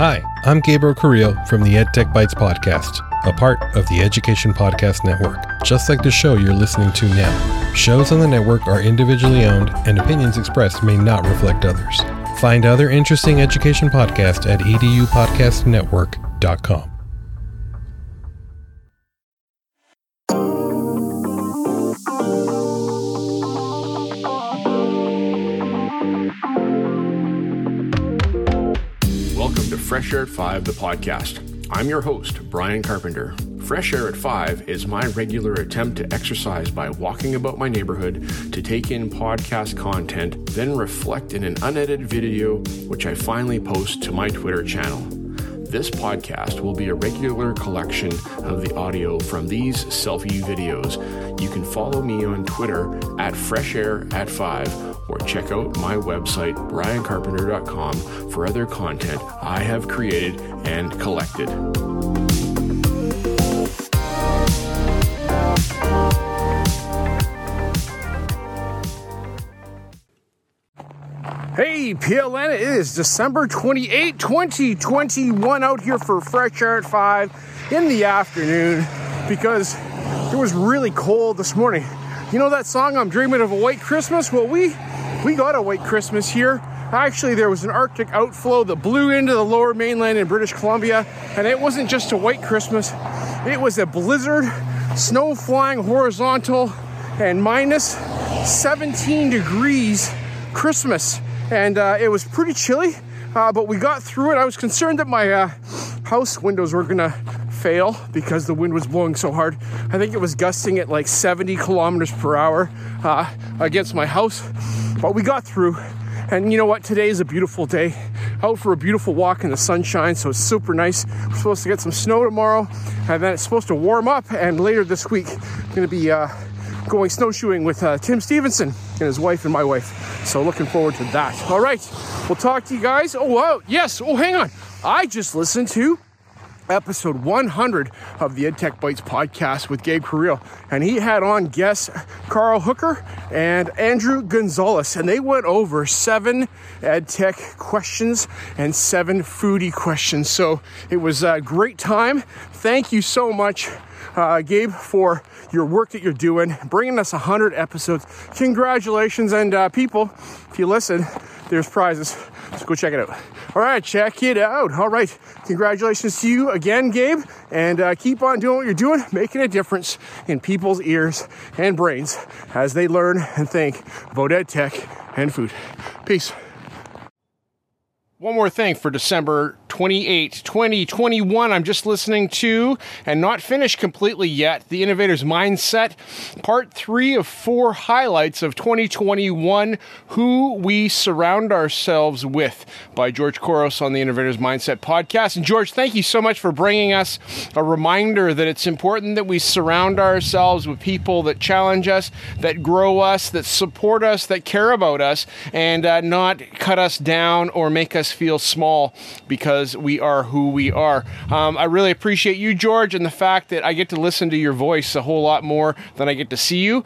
Hi, I'm Gabriel Carrillo from the EdTech Bites podcast, a part of the Education Podcast Network, just like the show you're listening to now. Shows on the network are individually owned and opinions expressed may not reflect others. Find other interesting education podcasts at edupodcastnetwork.com. Fresh Air at Five, the podcast. I'm your host, Brian Carpenter. Fresh Air at Five is my regular attempt to exercise by walking about my neighborhood to take in podcast content, then reflect in an unedited video, which I finally post to my Twitter channel. This podcast will be a regular collection of the audio from these selfie videos. You can follow me on Twitter at Fresh Air at Five, or check out my website, briancarpenter.com, for other content I have created and collected. Hey, PLN, it is December 28, 2021, out here for Fresh Air at 5 in the afternoon because it was really cold this morning. You know that song, I'm Dreaming of a White Christmas? Well, we got a white Christmas here. Actually, there was an Arctic outflow that blew into the lower mainland in British Columbia, and it wasn't just a white Christmas. It was a blizzard, snow flying horizontal, and minus 17 degrees Christmas. And it was pretty chilly, but we got through it. I was concerned that my house windows were gonna fail because the wind was blowing so hard. I think it was gusting at like 70 kilometers per hour against my house, but we got through. And you know what? Today is a beautiful day. Out for a beautiful walk in the sunshine, so it's super nice. We're supposed to get some snow tomorrow, and then it's supposed to warm up. And later this week, I'm gonna be going snowshoeing with Tim Stevenson and his wife and my wife. So looking forward to that. All right, we'll talk to you guys. Oh wow, yes. Oh, hang on. I just listened to episode 100 of the EdTech Bites podcast with Gabe Carrillo, and he had on guests Carl Hooker and Andrew Gonzalez, and they went over 7 EdTech questions and 7 foodie questions. So it was a great time. Thank you so much, Gabe, for your work that you're doing, bringing us 100 episodes. Congratulations, and people, if you listen, there's prizes. Let's go check it out. All right, check it out. All right, congratulations to you again, Gabe, and keep on doing what you're doing, making a difference in people's ears and brains as they learn and think about EdTech and food. Peace. One more thing for December 28, 2021. I'm just listening to, and not finished completely yet, The Innovator's Mindset, part 3 of 4 highlights of 2021, Who We Surround Ourselves With, by George Koros on The Innovator's Mindset podcast. And George, thank you so much for bringing us a reminder that it's important that we surround ourselves with people that challenge us, that grow us, that support us, that care about us, and not cut us down or make us feel small because we are who we are. I really appreciate you, George, and the fact that I get to listen to your voice a whole lot more than I get to see you.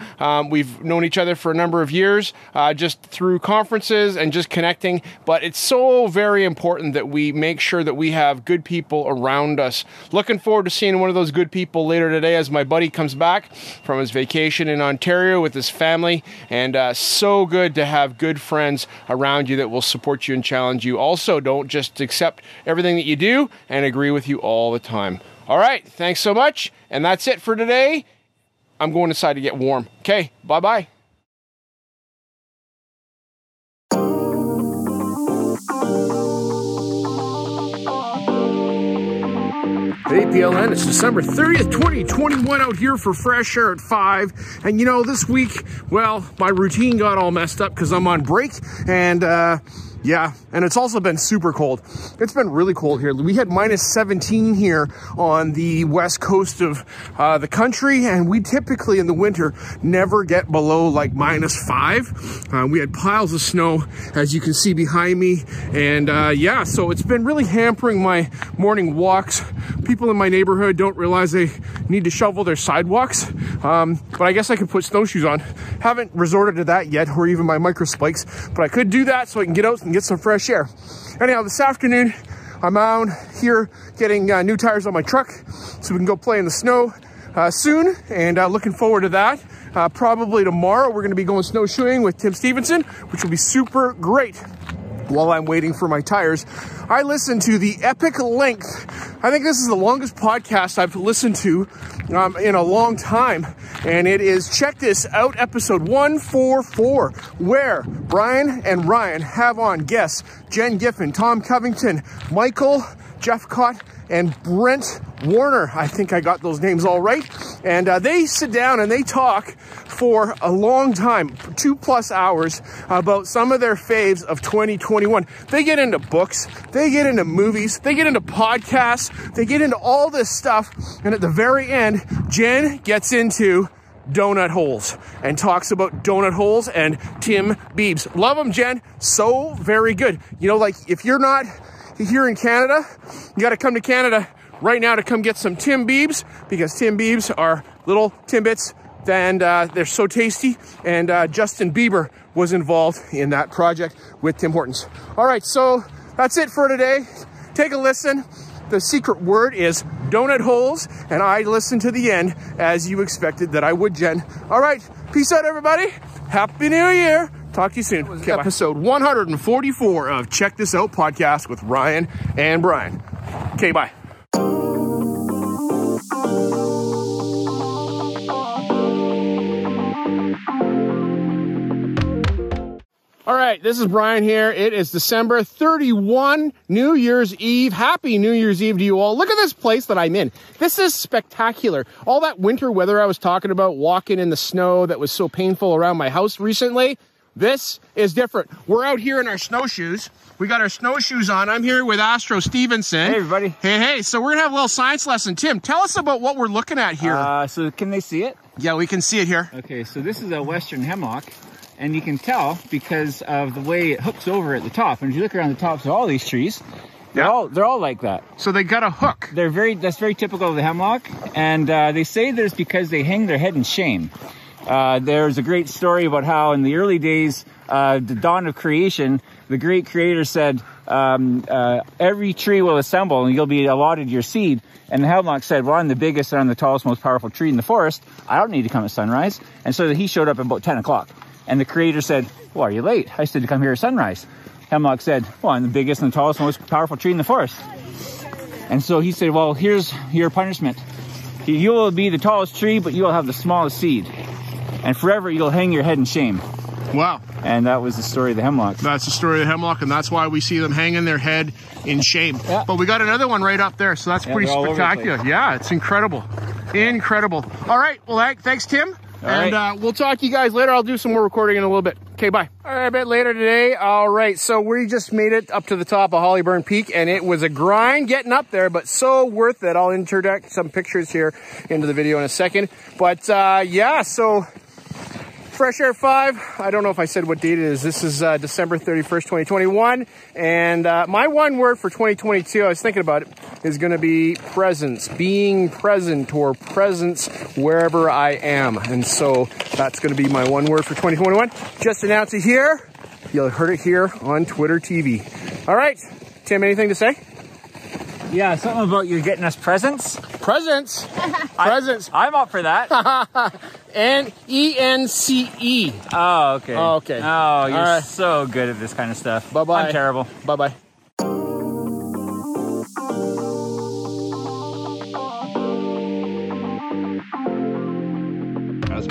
We've known each other for a number of years, just through conferences and just connecting, but it's so very important that we make sure that we have good people around us. Looking forward to seeing one of those good people later today as my buddy comes back from his vacation in Ontario with his family, and so good to have good friends around you that will support you and challenge you. Also, don't just accept everything that you do and agree with you all the time. All right, thanks so much. And that's it for today. I'm going inside to get warm. Okay, bye-bye. Hey PLN, it's December 30th, 2021, out here for Fresh Air at 5. And you know, this week, well, my routine got all messed up because I'm on break, and yeah, and it's also been super cold. It's been really cold here. We had minus 17 here on the west coast of the country, and we typically in the winter never get below like minus 5. We had piles of snow, as you can see behind me, and yeah, so it's been really hampering my morning walks. People in my neighborhood don't realize they need to shovel their sidewalks, but I guess I could put snowshoes on. Haven't resorted to that yet, or even my micro spikes, but I could do that so I can get out and get some fresh air. Anyhow, this afternoon, I'm out here getting new tires on my truck so we can go play in the snow soon, and looking forward to that. Probably tomorrow we're going to be going snowshoeing with Tim Stevenson, which will be super great. While I'm waiting for my tires, I listened to the epic length. I think this is the longest podcast I've listened to in a long time. And it is Check This Out, episode 144, where Brian and Ryan have on guests Jen Giffen, Tom Covington, Michael, Jeff Cott, and Brent Warner. I think I got those names all right. And they sit down and they talk for a long time, 2+ hours, about some of their faves of 2021. They get into books, they get into movies, they get into podcasts, they get into all this stuff. And at the very end, Jen gets into donut holes and talks about donut holes and Tim Biebs. Love them, Jen. So very good. You know, like if you're not here in Canada, you got to come to Canada right now to come get some Tim Biebs, because Tim Biebs are little Timbits and they're so tasty. And Justin Bieber was involved in that project with Tim Hortons. All right, so that's it for today. Take a listen. The secret word is donut holes, and I listened to the end as you expected that I would, Jen. All right, peace out, everybody. Happy New Year. Talk to you soon. Okay, episode 144 of Check This Out podcast with Ryan and Brian. Okay, bye. All right, this is Brian here. It is December 31, New Year's Eve. Happy New Year's Eve to you all. Look at this place that I'm in. This is spectacular. All that winter weather I was talking about, walking in the snow that was so painful around my house recently, this is different. We're out here in our snowshoes. We got our snowshoes on. I'm here with Astro Stevenson. Hey, everybody. Hey, hey. So we're going to have a little science lesson. Tim, tell us about what we're looking at here. So can they see it? Yeah, we can see it here. Okay, so this is a Western hemlock. And you can tell because of the way it hooks over at the top. And if you look around the tops of all these trees, they're all like that. So they got a hook. That's very typical of the hemlock. And they say this because they hang their head in shame. There's a great story about how in the early days, the dawn of creation, the great creator said, every tree will assemble and you'll be allotted your seed. And the hemlock said, well, I'm the biggest and I'm the tallest, most powerful tree in the forest. I don't need to come at sunrise. And so he showed up at about 10 o'clock. And the creator said, well, are you late? I said to come here at sunrise. Hemlock said, well, I'm the biggest and the tallest, most powerful tree in the forest. And so he said, well, here's your punishment. You will be the tallest tree, but you will have the smallest seed. And forever you'll hang your head in shame. Wow. And that was the story of the hemlock. That's the story of the hemlock, and that's why we see them hanging their head in shame. Yeah. But we got another one right up there, so that's pretty spectacular. Yeah, it's incredible. Incredible. All right. Well, thanks, Tim. And we'll talk to you guys later. I'll do some more recording in a little bit. Okay, bye. All right, a bit later today. All right, so we just made it up to the top of Hollyburn Peak, and it was a grind getting up there, but so worth it. I'll interject some pictures here into the video in a second. But, yeah, so Fresh Air 5. I don't know if I said what date it is. This is December 31st, 2021. And my one word for 2022, I was thinking about it, is going to be presence, being present or presence wherever I am. And so that's going to be my one word for 2021. Just announced it here. You'll heard it here on Twitter TV. All right, Tim, anything to say? Yeah, something about you getting us presents. Presents? Presents. I'm up for that. N-E-N-C-E. Oh, okay. Oh, okay. Oh, you're so good at this kind of stuff. Bye-bye. I'm terrible. Bye-bye. As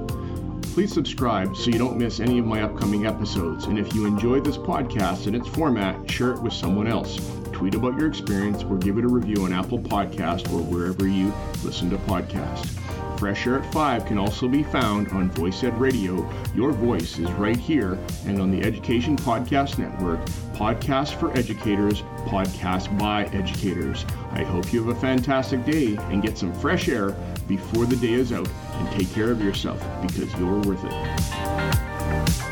Please subscribe so you don't miss any of my upcoming episodes. And if you enjoy this podcast and its format, share it with someone else. Tweet about your experience or give it a review on Apple Podcasts or wherever you listen to podcasts. Fresh Air at 5 can also be found on Voice Ed Radio. Your voice is right here, and on the Education Podcast Network, Podcast for Educators, Podcast by Educators. I hope you have a fantastic day and get some fresh air before the day is out, and take care of yourself because you're worth it.